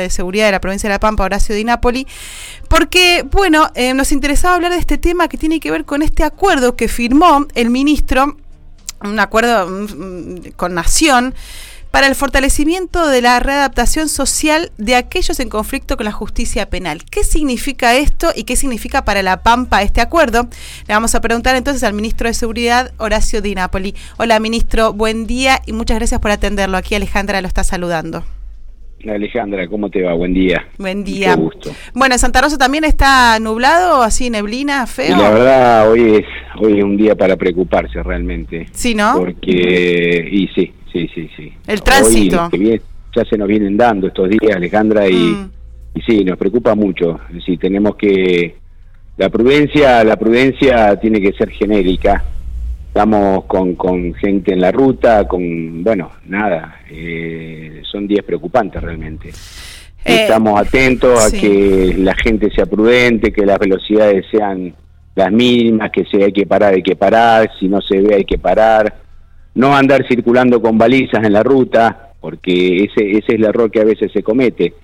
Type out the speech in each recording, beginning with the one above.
de Seguridad de la Provincia de La Pampa, Horacio Di Napoli, porque, bueno, nos interesaba hablar de este tema que tiene que ver con este acuerdo que firmó el ministro, un acuerdo con Nación, para el fortalecimiento de la readaptación social de aquellos en conflicto con la justicia penal. ¿Qué significa esto y qué significa para La Pampa este acuerdo? Le vamos a preguntar entonces al ministro de Seguridad, Horacio Di Napoli. Hola, ministro, buen día y muchas gracias por atenderlo. Aquí Alejandra lo está saludando. Alejandra, ¿cómo te va? Buen día. Buen día. Mucho gusto. Bueno, ¿en Santa Rosa también está nublado, así neblina, feo? Y la verdad, hoy es un día para preocuparse realmente. ¿Sí, no? Porque, y sí. El tránsito. Hoy, ya se nos vienen dando estos días, Alejandra, y sí, nos preocupa mucho. Es decir, tenemos que... La prudencia tiene que ser genérica. Estamos con gente en la ruta, son días preocupantes realmente. Estamos atentos a que la gente sea prudente, que las velocidades sean las mínimas, que si hay que parar, si no se ve hay que parar, no andar circulando con balizas en la ruta, porque ese es el error que a veces se comete,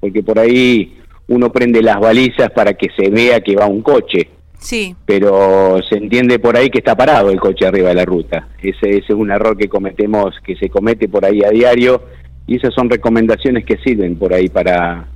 porque por ahí uno prende las balizas para que se vea que va un coche. Sí. Pero se entiende por ahí que está parado el coche arriba de la ruta. Ese es un error que cometemos, que se comete por ahí a diario, y esas son recomendaciones que sirven por ahí para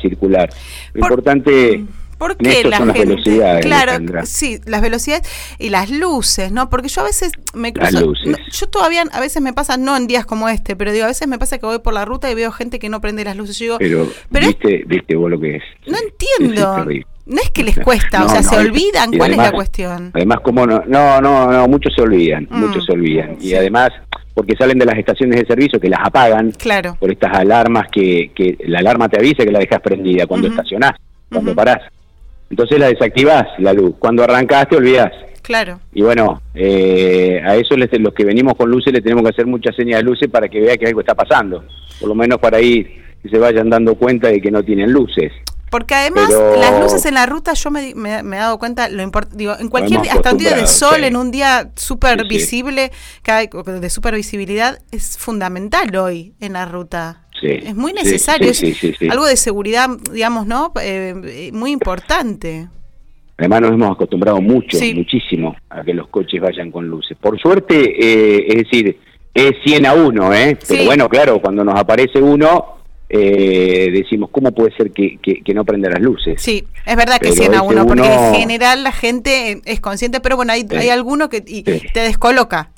circular. Lo importante... ¿Por qué la son gente? Las velocidades, claro, Alejandra. Sí, las velocidades y las luces, ¿no? Porque yo a veces me cruzo... Las luces. No, yo todavía, a veces me pasa, no en días como este, pero digo, a veces me pasa que voy por la ruta y veo gente que no prende las luces. Yo digo, pero ¿viste vos lo que es? No entiendo. No es que les cuesta, se olvidan, ¿cuál además, es la cuestión? Además, como no, muchos se olvidan. Sí. Y además, porque salen de las estaciones de servicio que las apagan por estas alarmas que la alarma te avisa que la dejas prendida cuando estacionás, cuando parás. Entonces la desactivás, la luz. Cuando arrancás te olvidás. Claro. Y bueno, a eso los que venimos con luces le tenemos que hacer muchas señas de luces para que vea que algo está pasando. Por lo menos para ahí que se vayan dando cuenta de que no tienen luces. Porque además las luces en la ruta, yo me he dado cuenta, en cualquier día, hasta un día de sol, en un día súper visible, de súper visibilidad, es fundamental hoy en la ruta. Sí, es muy necesario, es algo de seguridad, digamos, ¿no? Muy importante. Además nos hemos acostumbrado muchísimo a que los coches vayan con luces. Por suerte, es decir, es 100 a 1, ¿eh? Pero bueno, claro, cuando nos aparece uno... decimos, ¿cómo puede ser que no prenda las luces? Sí, es verdad que 100 a 1, porque en general la gente es consciente, pero bueno, hay alguno que te descoloca.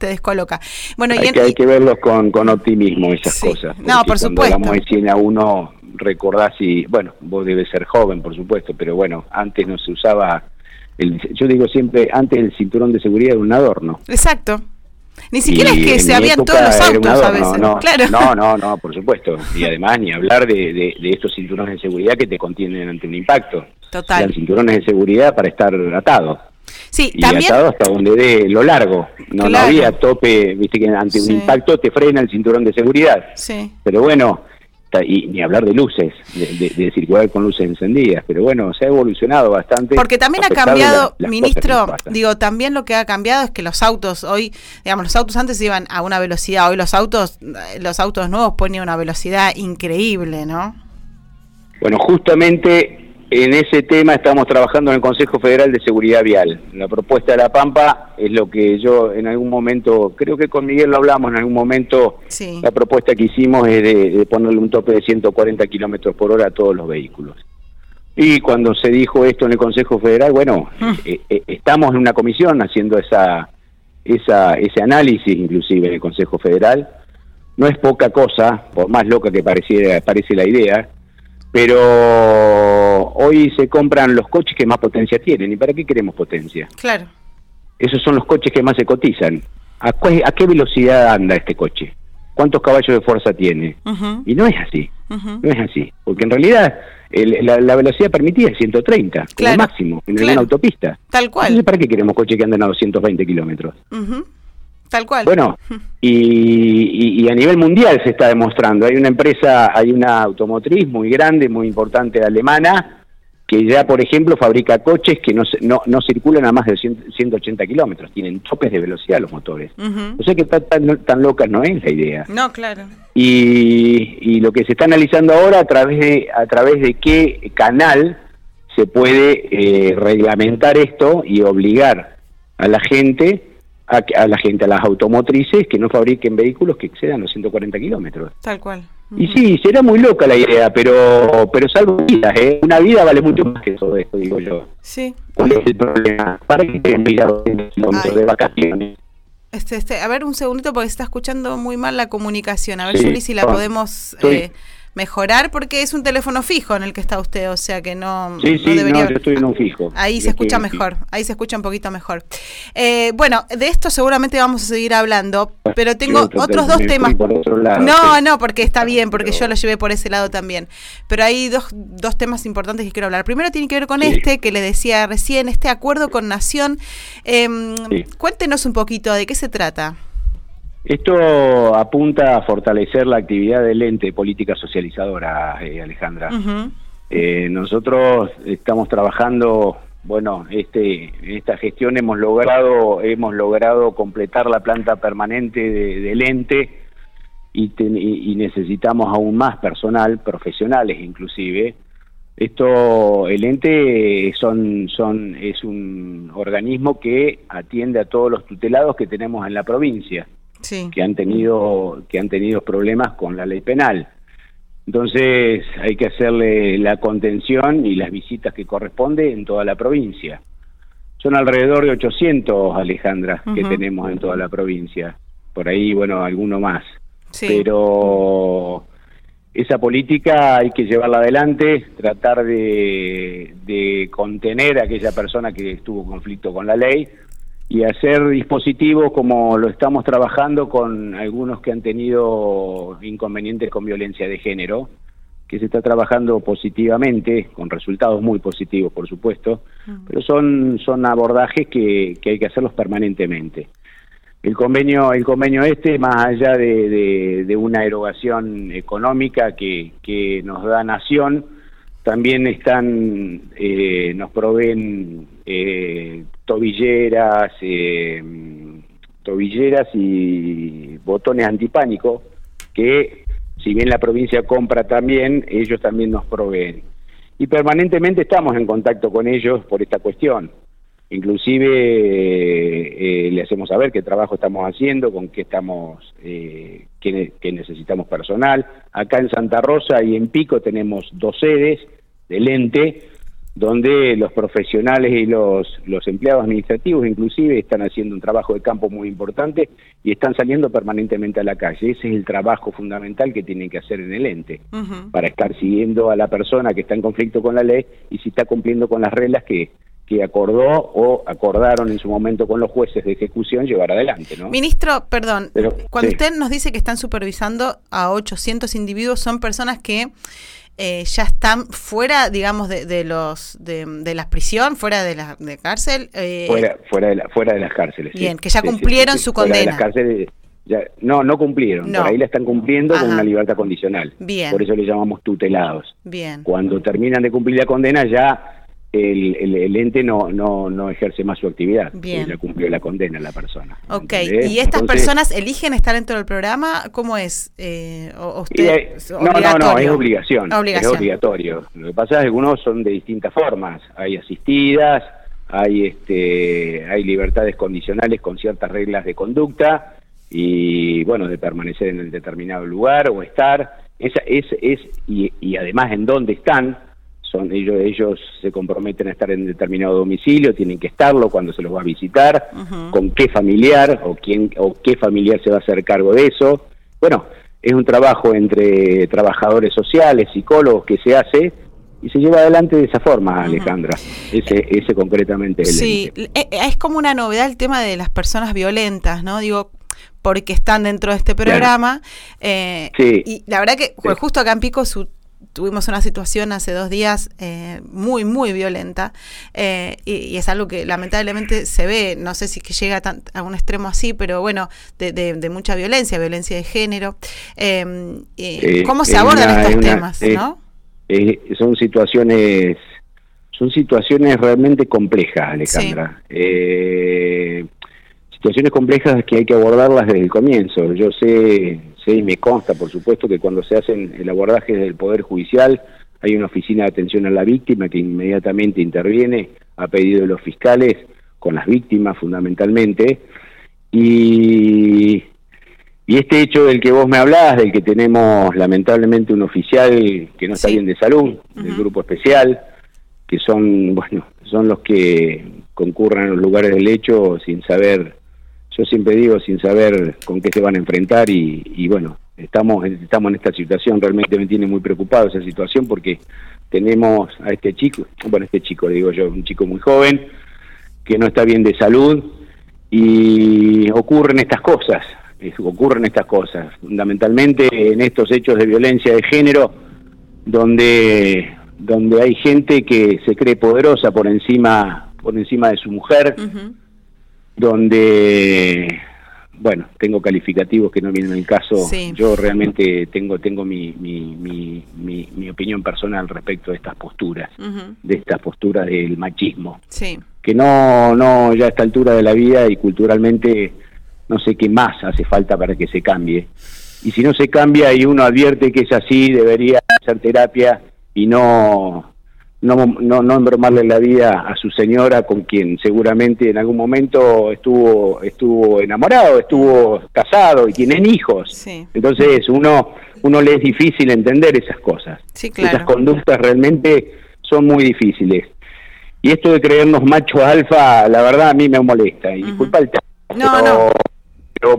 Bueno, hay que verlos con optimismo esas cosas. No, por supuesto. Cuando hablamos de 100 a 1, recordás vos debes ser joven, por supuesto, pero bueno, antes no se usaba, yo digo siempre, antes el cinturón de seguridad era un adorno. Exacto. Ni siquiera es que se habían todos los autos a veces. No, por supuesto. Y además ni hablar de estos cinturones de seguridad que te contienen ante un impacto. Total. Eran cinturones de seguridad para estar atado. Sí, y también... atado hasta donde dé lo largo. No había tope, viste que ante un impacto te frena el cinturón de seguridad. Sí. Pero bueno, y ni hablar de luces, de circular con luces encendidas, pero bueno, se ha evolucionado bastante. Porque también ha cambiado, ministro, también lo que ha cambiado es que los autos hoy, digamos, los autos antes iban a una velocidad, hoy los autos nuevos ponen una velocidad increíble, ¿no? Bueno, justamente en ese tema estamos trabajando en el Consejo Federal de Seguridad Vial. La propuesta de La Pampa es lo que yo en algún momento, creo que con Miguel lo hablamos en algún momento, la propuesta que hicimos es de ponerle un tope de 140 kilómetros por hora a todos los vehículos. Y cuando se dijo esto en el Consejo Federal, estamos en una comisión haciendo ese análisis inclusive en el Consejo Federal. No es poca cosa, por más loca que parece la idea, pero hoy se compran los coches que más potencia tienen. ¿Y para qué queremos potencia? Claro. Esos son los coches que más se cotizan. ¿A qué velocidad anda este coche? ¿Cuántos caballos de fuerza tiene? Uh-huh. Y no es así. Uh-huh. No es así. Porque en realidad la velocidad permitida es 130, claro, el máximo, en una autopista. Tal cual. Entonces, ¿para qué queremos coches que andan a 220 kilómetros? Uh-huh. Tal cual. Bueno, y a nivel mundial se está demostrando. Hay una automotriz muy grande, muy importante, alemana, que ya, por ejemplo, fabrica coches que no circulan a más de 180 kilómetros, tienen topes de velocidad los motores. Uh-huh. O sea que tan loca no es la idea. No, claro. Y lo que se está analizando ahora, a través de qué canal se puede reglamentar esto y obligar a la gente... a las automotrices que no fabriquen vehículos que excedan los 140 kilómetros. Tal cual. Uh-huh. Y sí, será muy loca la idea, pero salvo vidas, ¿eh? Una vida vale mucho más que todo esto, digo yo. Sí. ¿Cuál es el problema? ¿Para qué te envías 200 kilómetros de vacaciones? A ver, un segundito, porque se está escuchando muy mal la comunicación. A ver, sí. Juli, si la podemos... Sí. Mejorar, porque es un teléfono fijo en el que está usted, o sea que no... Sí, sí, no, debería... yo estoy en un fijo. Ahí se escucha mejor, ahí se escucha un poquito mejor. Bueno, de esto seguramente vamos a seguir hablando, pero tengo otros dos temas. No, porque está bien, porque yo lo llevé por ese lado también. Pero hay dos temas importantes que quiero hablar. Primero tiene que ver con este, que le decía recién, este acuerdo con Nación. Cuéntenos un poquito de qué se trata. Esto apunta a fortalecer la actividad del ente de política socializadora, Alejandra. Uh-huh. Nosotros estamos trabajando, bueno, esta gestión hemos logrado completar la planta permanente del ente y necesitamos aún más personal, profesionales inclusive. El ente es un organismo que atiende a todos los tutelados que tenemos en la provincia. Sí. que han tenido problemas con la ley penal. Entonces hay que hacerle la contención y las visitas que corresponde en toda la provincia. Son alrededor de 800, Alejandra, uh-huh, que tenemos en toda la provincia. Por ahí, bueno, alguno más. Sí. Pero esa política hay que llevarla adelante, tratar de contener a aquella persona que estuvo en conflicto con la ley, y hacer dispositivos como lo estamos trabajando con algunos que han tenido inconvenientes con violencia de género, que se está trabajando positivamente, con resultados muy positivos, por supuesto, pero son abordajes que hay que hacerlos permanentemente. El convenio más allá de una erogación económica que nos da Nación, también nos proveen tobilleras y botones antipánico, que si bien la provincia compra también, ellos también nos proveen. Y permanentemente estamos en contacto con ellos por esta cuestión. Inclusive le hacemos saber qué trabajo estamos haciendo, con qué estamos, qué necesitamos personal. Acá en Santa Rosa y en Pico tenemos 2 sedes del ente, donde los profesionales y los empleados administrativos inclusive están haciendo un trabajo de campo muy importante y están saliendo permanentemente a la calle. Ese es el trabajo fundamental que tienen que hacer en el ente, uh-huh, para estar siguiendo a la persona que está en conflicto con la ley y si está cumpliendo con las reglas que acordó o acordaron en su momento con los jueces de ejecución llevar adelante, ¿no? Ministro, perdón, cuando usted nos dice que están supervisando a 800 individuos, son personas que... ya están fuera, digamos, de la prisión, fuera de la cárcel. Fuera de las cárceles. Bien, sí, que ya cumplieron su condena. Fuera de las cárceles, ya, no cumplieron. No. Por ahí la están cumpliendo. Ajá. Con una libertad condicional. Bien. Por eso le llamamos tutelados. Bien. Cuando terminan de cumplir la condena, ya el ente no ejerce más su actividad. Bien. Ya cumplió la condena la persona. Ok. ¿Entendés? ¿Y estas personas eligen estar dentro del programa? ¿Cómo es? No, es obligación. Es obligatorio. Lo que pasa es que algunos son de distintas formas. Hay asistidas, hay libertades condicionales con ciertas reglas de conducta y, bueno, de permanecer en el determinado lugar o estar. Y además en dónde están. Ellos se comprometen a estar en determinado domicilio, tienen que estarlo cuando se los va a visitar, uh-huh, con qué familiar o qué familiar se va a hacer cargo de eso. Bueno, es un trabajo entre trabajadores sociales, psicólogos que se hace y se lleva adelante de esa forma, Alejandra. Uh-huh. Ese concretamente es el ente. Es como una novedad el tema de las personas violentas, ¿no? Digo, porque están dentro de este programa. Claro. Sí. Y la verdad que pues, justo acá en Pico tuvimos una situación hace 2 días muy, muy violenta y es algo que lamentablemente se ve, no sé si que llega a un extremo así, pero bueno, de mucha violencia de género. ¿Cómo se abordan estos temas? ¿No? Son situaciones Son situaciones realmente complejas, Alejandra. Sí. Situaciones complejas que hay que abordarlas desde el comienzo. Yo sé y me consta, por supuesto, que cuando se hacen el abordaje desde el Poder Judicial, hay una oficina de atención a la víctima que inmediatamente interviene a pedido de los fiscales, con las víctimas fundamentalmente, y este hecho del que vos me hablás, del que tenemos lamentablemente un oficial que no está bien de salud, del grupo especial, que son los que concurren a los lugares del hecho sin saber, yo siempre digo, sin saber con qué se van a enfrentar, y bueno, estamos en esta situación. Realmente me tiene muy preocupado esa situación, porque tenemos a este chico, un chico muy joven, que no está bien de salud, y ocurren estas cosas, fundamentalmente en estos hechos de violencia de género, donde hay gente que se cree poderosa por encima de su mujer, donde, bueno, tengo calificativos que no vienen al caso. Sí. Yo realmente tengo mi opinión personal respecto a estas posturas, del machismo, que no ya a esta altura de la vida y culturalmente no sé qué más hace falta para que se cambie. Y si no se cambia y uno advierte que es así, debería hacer terapia y no embromarle la vida a su señora, con quien seguramente en algún momento estuvo enamorado, estuvo casado y tienen hijos. Sí. Entonces uno le es difícil entender esas cosas. Sí, claro. Esas conductas realmente son muy difíciles. Y esto de creernos macho alfa, la verdad a mí me molesta. Y disculpa el tema, no.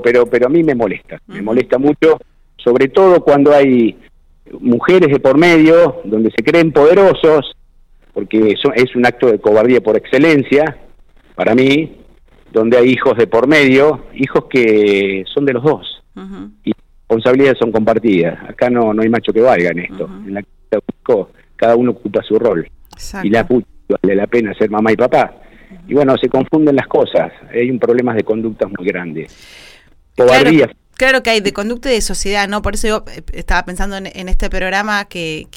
Pero a mí me molesta. Me molesta mucho, sobre todo cuando hay mujeres de por medio, donde se creen poderosos, porque eso es un acto de cobardía por excelencia, para mí, donde hay hijos de por medio, hijos que son de los dos, y responsabilidades son compartidas. Acá no hay macho que valga en esto, en la que cada uno ocupa su rol. Exacto. Y la puta vale la pena ser mamá y papá. Y bueno, se confunden las cosas, hay un problema de conductas muy grande. Cobardía. Claro que hay de conducta y de sociedad, ¿no? Por eso yo estaba pensando en este programa que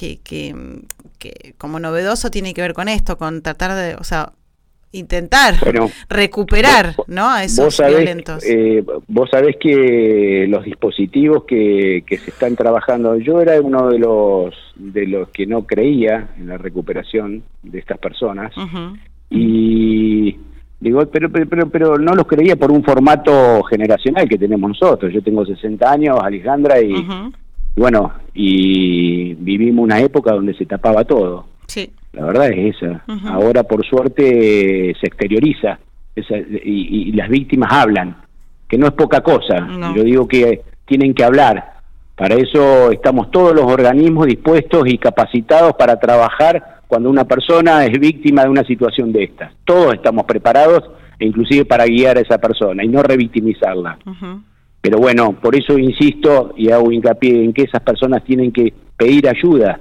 como novedoso tiene que ver con esto, con tratar de, intentar recuperar, ¿no? A esos violentos. Vos sabés que los dispositivos que se están trabajando, yo era uno de los que no creía en la recuperación de estas personas, y digo, pero no los creía por un formato generacional que tenemos nosotros. Yo tengo 60 años, Alejandra, y bueno, y vivimos una época donde se tapaba todo. Sí. La verdad es esa. Ahora, por suerte, se exterioriza y las víctimas hablan, que no es poca cosa. No. Yo digo que tienen que hablar. Para eso estamos todos los organismos dispuestos y capacitados para trabajar cuando una persona es víctima de una situación de estas. Todos estamos preparados, inclusive para guiar a esa persona y no revictimizarla. Pero bueno, por eso insisto y hago hincapié en que esas personas tienen que pedir ayuda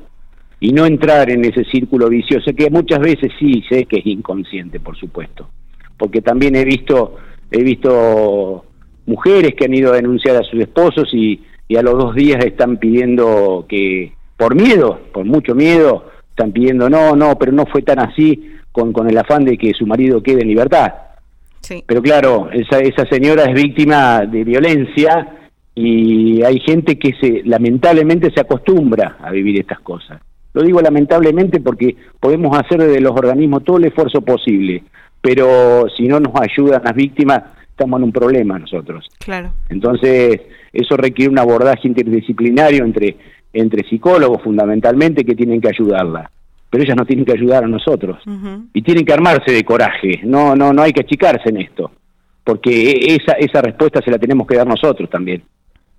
y no entrar en ese círculo vicioso, que muchas veces sí sé que es inconsciente, por supuesto. Porque también he visto mujeres que han ido a denunciar a sus esposos y a los 2 días están pidiendo que, por miedo, por mucho miedo, están pidiendo, pero no fue tan así, con el afán de que su marido quede en libertad. Sí. Pero claro, esa señora es víctima de violencia y hay gente que lamentablemente se acostumbra a vivir estas cosas. Lo digo lamentablemente porque podemos hacer desde los organismos todo el esfuerzo posible, pero si no nos ayudan las víctimas, estamos en un problema nosotros. Claro. Entonces, eso requiere un abordaje interdisciplinario entre psicólogos fundamentalmente, que tienen que ayudarla, pero ellas nos tienen que ayudar a nosotros, y tienen que armarse de coraje. No hay que achicarse en esto, porque esa respuesta se la tenemos que dar nosotros también,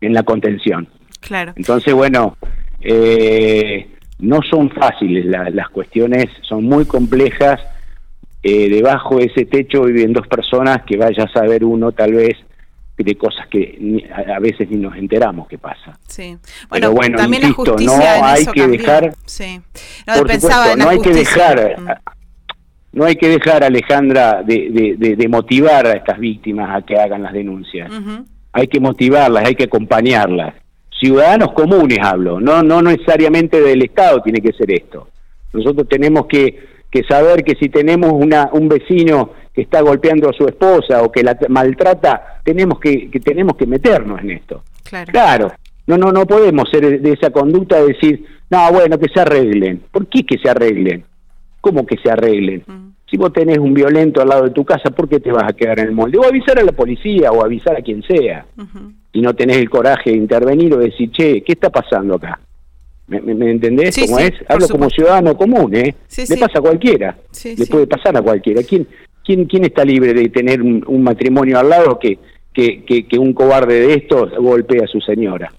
en la contención. Claro. Entonces, bueno, no son fáciles las cuestiones, son muy complejas. Debajo de ese techo viven 2 personas que vaya a saber uno tal vez de cosas que a veces ni nos enteramos que pasa. Sí. Bueno, también insisto, la justicia no hay que cambió. Dejar. Sí. No, por supuesto, no hay que dejar. No hay que dejar, Alejandra, de motivar a estas víctimas a que hagan las denuncias. Hay que motivarlas, hay que acompañarlas. Ciudadanos comunes hablo, no necesariamente del Estado tiene que ser esto. Nosotros tenemos que que saber que si tenemos un vecino que está golpeando a su esposa o que la maltrata, tenemos que meternos en esto. Claro. No podemos ser de esa conducta de decir, no, bueno, que se arreglen. ¿Por qué que se arreglen? ¿Cómo que se arreglen? Si vos tenés un violento al lado de tu casa, ¿por qué te vas a quedar en el molde? O avisar a la policía o avisar a quien sea. Y no tenés el coraje de intervenir o decir, che, ¿qué está pasando acá? ¿Me entendés? Sí, ¿cómo es? Hablo como ciudadano común, ¿eh? Sí, pasa a cualquiera. Le puede pasar a cualquiera. ¿Quién está libre de tener un matrimonio al lado que un cobarde de estos golpee a su señora?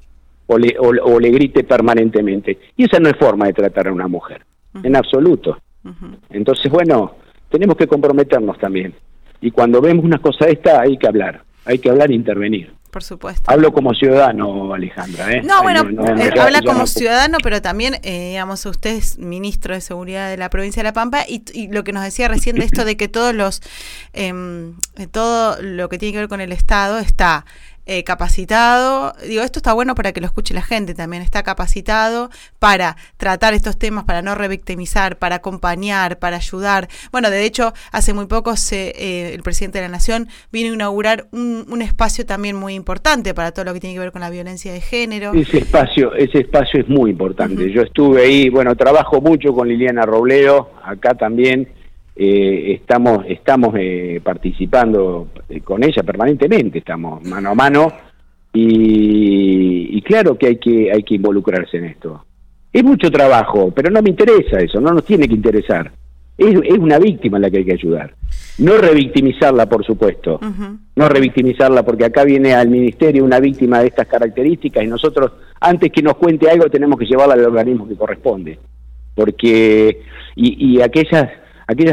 O le grite permanentemente. Y esa no es forma de tratar a una mujer, en absoluto. Entonces, bueno, tenemos que comprometernos también. Y cuando vemos una cosa de esta, hay que hablar e intervenir. Por supuesto. Hablo como ciudadano, Alejandra. Habla como ciudadano, pero también, digamos, usted es ministro de Seguridad de la provincia de La Pampa y lo que nos decía recién de esto de que todo lo que tiene que ver con el Estado está capacitado, digo, esto está bueno para que lo escuche la gente también, está capacitado para tratar estos temas, para no revictimizar, para acompañar, para ayudar. Bueno, de hecho, hace muy poco el presidente de la Nación vino a inaugurar un espacio también muy importante para todo lo que tiene que ver con la violencia de género. Ese espacio es muy importante. Yo estuve ahí, bueno, trabajo mucho con Liliana Robledo, acá también estamos participando con ella permanentemente, estamos mano a mano y claro que hay que involucrarse en esto. Es mucho trabajo, pero no me interesa eso, no nos tiene que interesar. Es una víctima la que hay que ayudar. No revictimizarla, por supuesto. No revictimizarla, porque acá viene al ministerio una víctima de estas características y nosotros, antes que nos cuente algo, tenemos que llevarla al organismo que corresponde. Porque y aquellas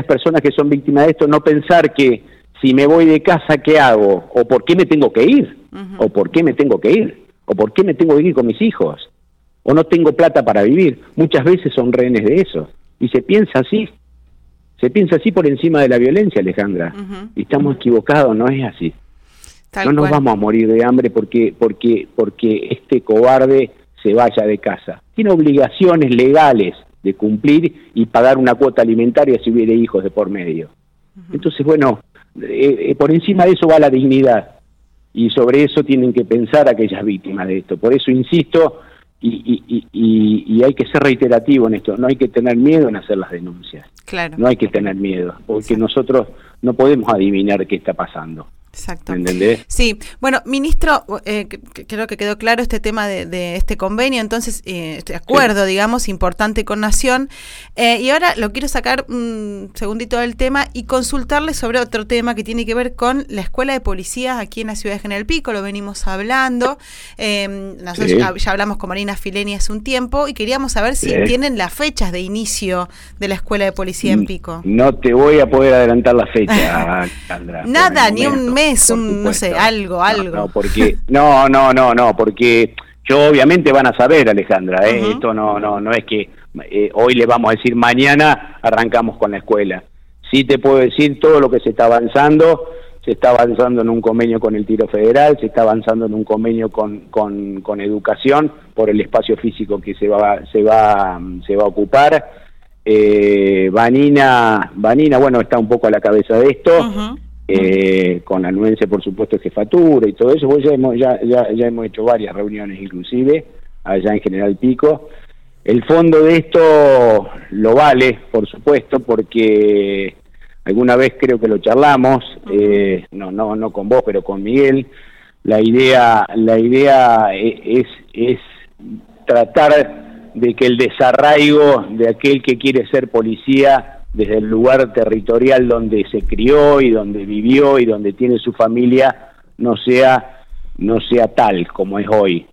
personas que son víctimas de esto, no pensar que si me voy de casa, ¿qué hago? ¿O por qué me tengo que ir? ¿O por qué me tengo que ir? ¿O por qué me tengo que ir con mis hijos? ¿O no tengo plata para vivir? Muchas veces son rehenes de eso. Y se piensa así por encima de la violencia, Alejandra. Y estamos equivocados, no es así. Tal cual. Vamos a morir de hambre porque este cobarde se vaya de casa. Tiene obligaciones legales de cumplir y pagar una cuota alimentaria si hubiera hijos de por medio. Entonces, bueno, por encima de eso va la dignidad y sobre eso tienen que pensar aquellas víctimas de esto. Por eso insisto y hay que ser reiterativo en esto, no hay que tener miedo en hacer las denuncias. Claro. No hay que tener miedo, porque nosotros no podemos adivinar qué está pasando. Exacto. ¿Entendés? Sí. Bueno, ministro, creo que quedó claro este tema de este convenio, entonces estoy de acuerdo, digamos, importante con Nación. Y ahora lo quiero sacar un segundito del tema y consultarle sobre otro tema que tiene que ver con la escuela de policías aquí en la ciudad de General Pico, lo venimos hablando. Nosotros ya hablamos con Marina Fileni hace un tiempo y queríamos saber si tienen las fechas de inicio de la escuela de policía en Pico. No te voy a poder adelantar la fecha, Sandra. Nada, ni un mes, no sé, algo. No, porque yo obviamente van a saber, Alejandra, esto no es que hoy le vamos a decir mañana arrancamos con la escuela. Sí te puedo decir todo lo que se está avanzando en un convenio con el Tiro Federal, se está avanzando en un convenio con educación por el espacio físico que se va a ocupar. Vanina, bueno, está un poco a la cabeza de esto. Con anuencia, por supuesto, jefatura y todo eso. Pues ya hemos hecho varias reuniones, inclusive, allá en General Pico. El fondo de esto lo vale, por supuesto, porque alguna vez creo que lo charlamos, no con vos, pero con Miguel. La idea es tratar de que el desarraigo de aquel que quiere ser policía desde el lugar territorial donde se crió y donde vivió y donde tiene su familia, no sea tal como es hoy.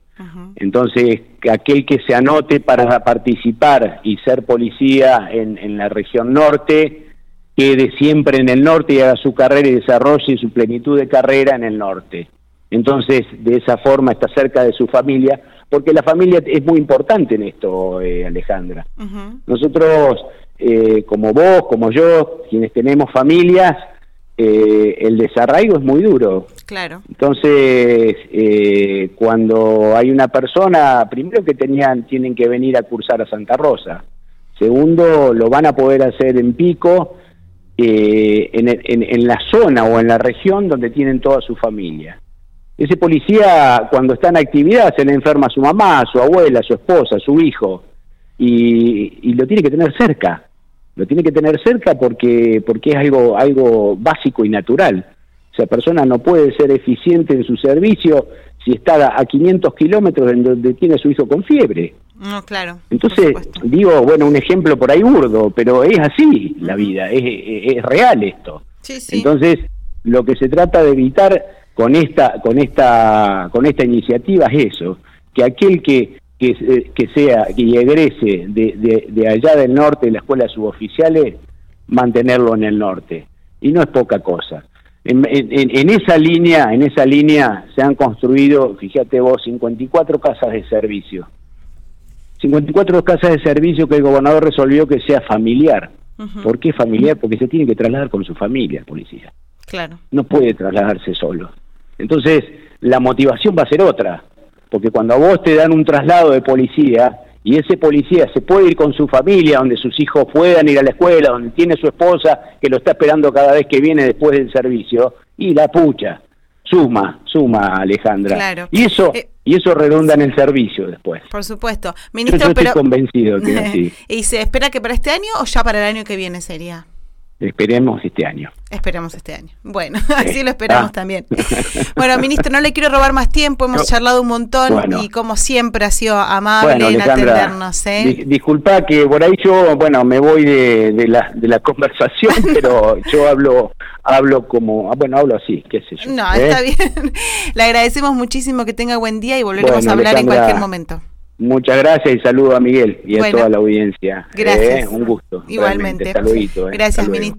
Entonces, aquel que se anote para participar y ser policía en la región norte, quede siempre en el norte y haga su carrera y desarrolle su plenitud de carrera en el norte. Entonces, de esa forma está cerca de su familia, porque la familia es muy importante en esto, Alejandra. Nosotros, como vos, como yo, quienes tenemos familias, el desarraigo es muy duro. Claro. Entonces, cuando hay una persona, primero que tienen que venir a cursar a Santa Rosa. Segundo, lo van a poder hacer en Pico, en la zona o en la región donde tienen toda su familia. Ese policía, cuando está en actividad, se le enferma a su mamá, a su abuela, a su esposa, a su hijo, y lo tiene que tener cerca. Lo tiene que tener cerca porque es algo básico y natural. O sea, persona no puede ser eficiente en su servicio si está a 500 kilómetros en donde tiene a su hijo con fiebre. No, claro. Entonces, digo, bueno, un ejemplo por ahí burdo, pero es así la vida, es real esto. Sí, sí. Entonces, lo que se trata de evitar con esta iniciativa es eso, que aquel que egrese de allá del norte de la escuela de suboficiales, mantenerlo en el norte, y no es poca cosa. En esa línea se han construido, fíjate vos, 54 casas de servicio. 54 casas de servicio que el gobernador resolvió que sea familiar. Uh-huh. ¿Por qué familiar? Porque se tiene que trasladar con su familia, policía. Claro. No puede trasladarse solo. Entonces, la motivación va a ser otra. Porque cuando a vos te dan un traslado de policía y ese policía se puede ir con su familia, donde sus hijos puedan ir a la escuela, donde tiene su esposa que lo está esperando cada vez que viene después del servicio, y la pucha, suma Alejandra. Claro. Y eso redunda en el servicio después. Por supuesto. Ministro, pero estoy convencido que así. ¿Y se espera que para este año o ya para el año que viene sería? Esperemos este año. Esperemos este año. Bueno, así lo esperamos también. Bueno, ministro, no le quiero robar más tiempo, hemos charlado un montón, bueno, y como siempre ha sido amable, bueno, en Alejandra, atendernos. Disculpa que por ahí yo, bueno, me voy de la conversación, pero yo hablo como, bueno, hablo así, qué sé yo. No, está bien. Le agradecemos muchísimo, que tenga buen día y volveremos a hablar, Alejandra, en cualquier momento. Muchas gracias y saludo a Miguel y a toda la audiencia. Gracias. Un gusto. Igualmente. Saludito. Gracias, ministro.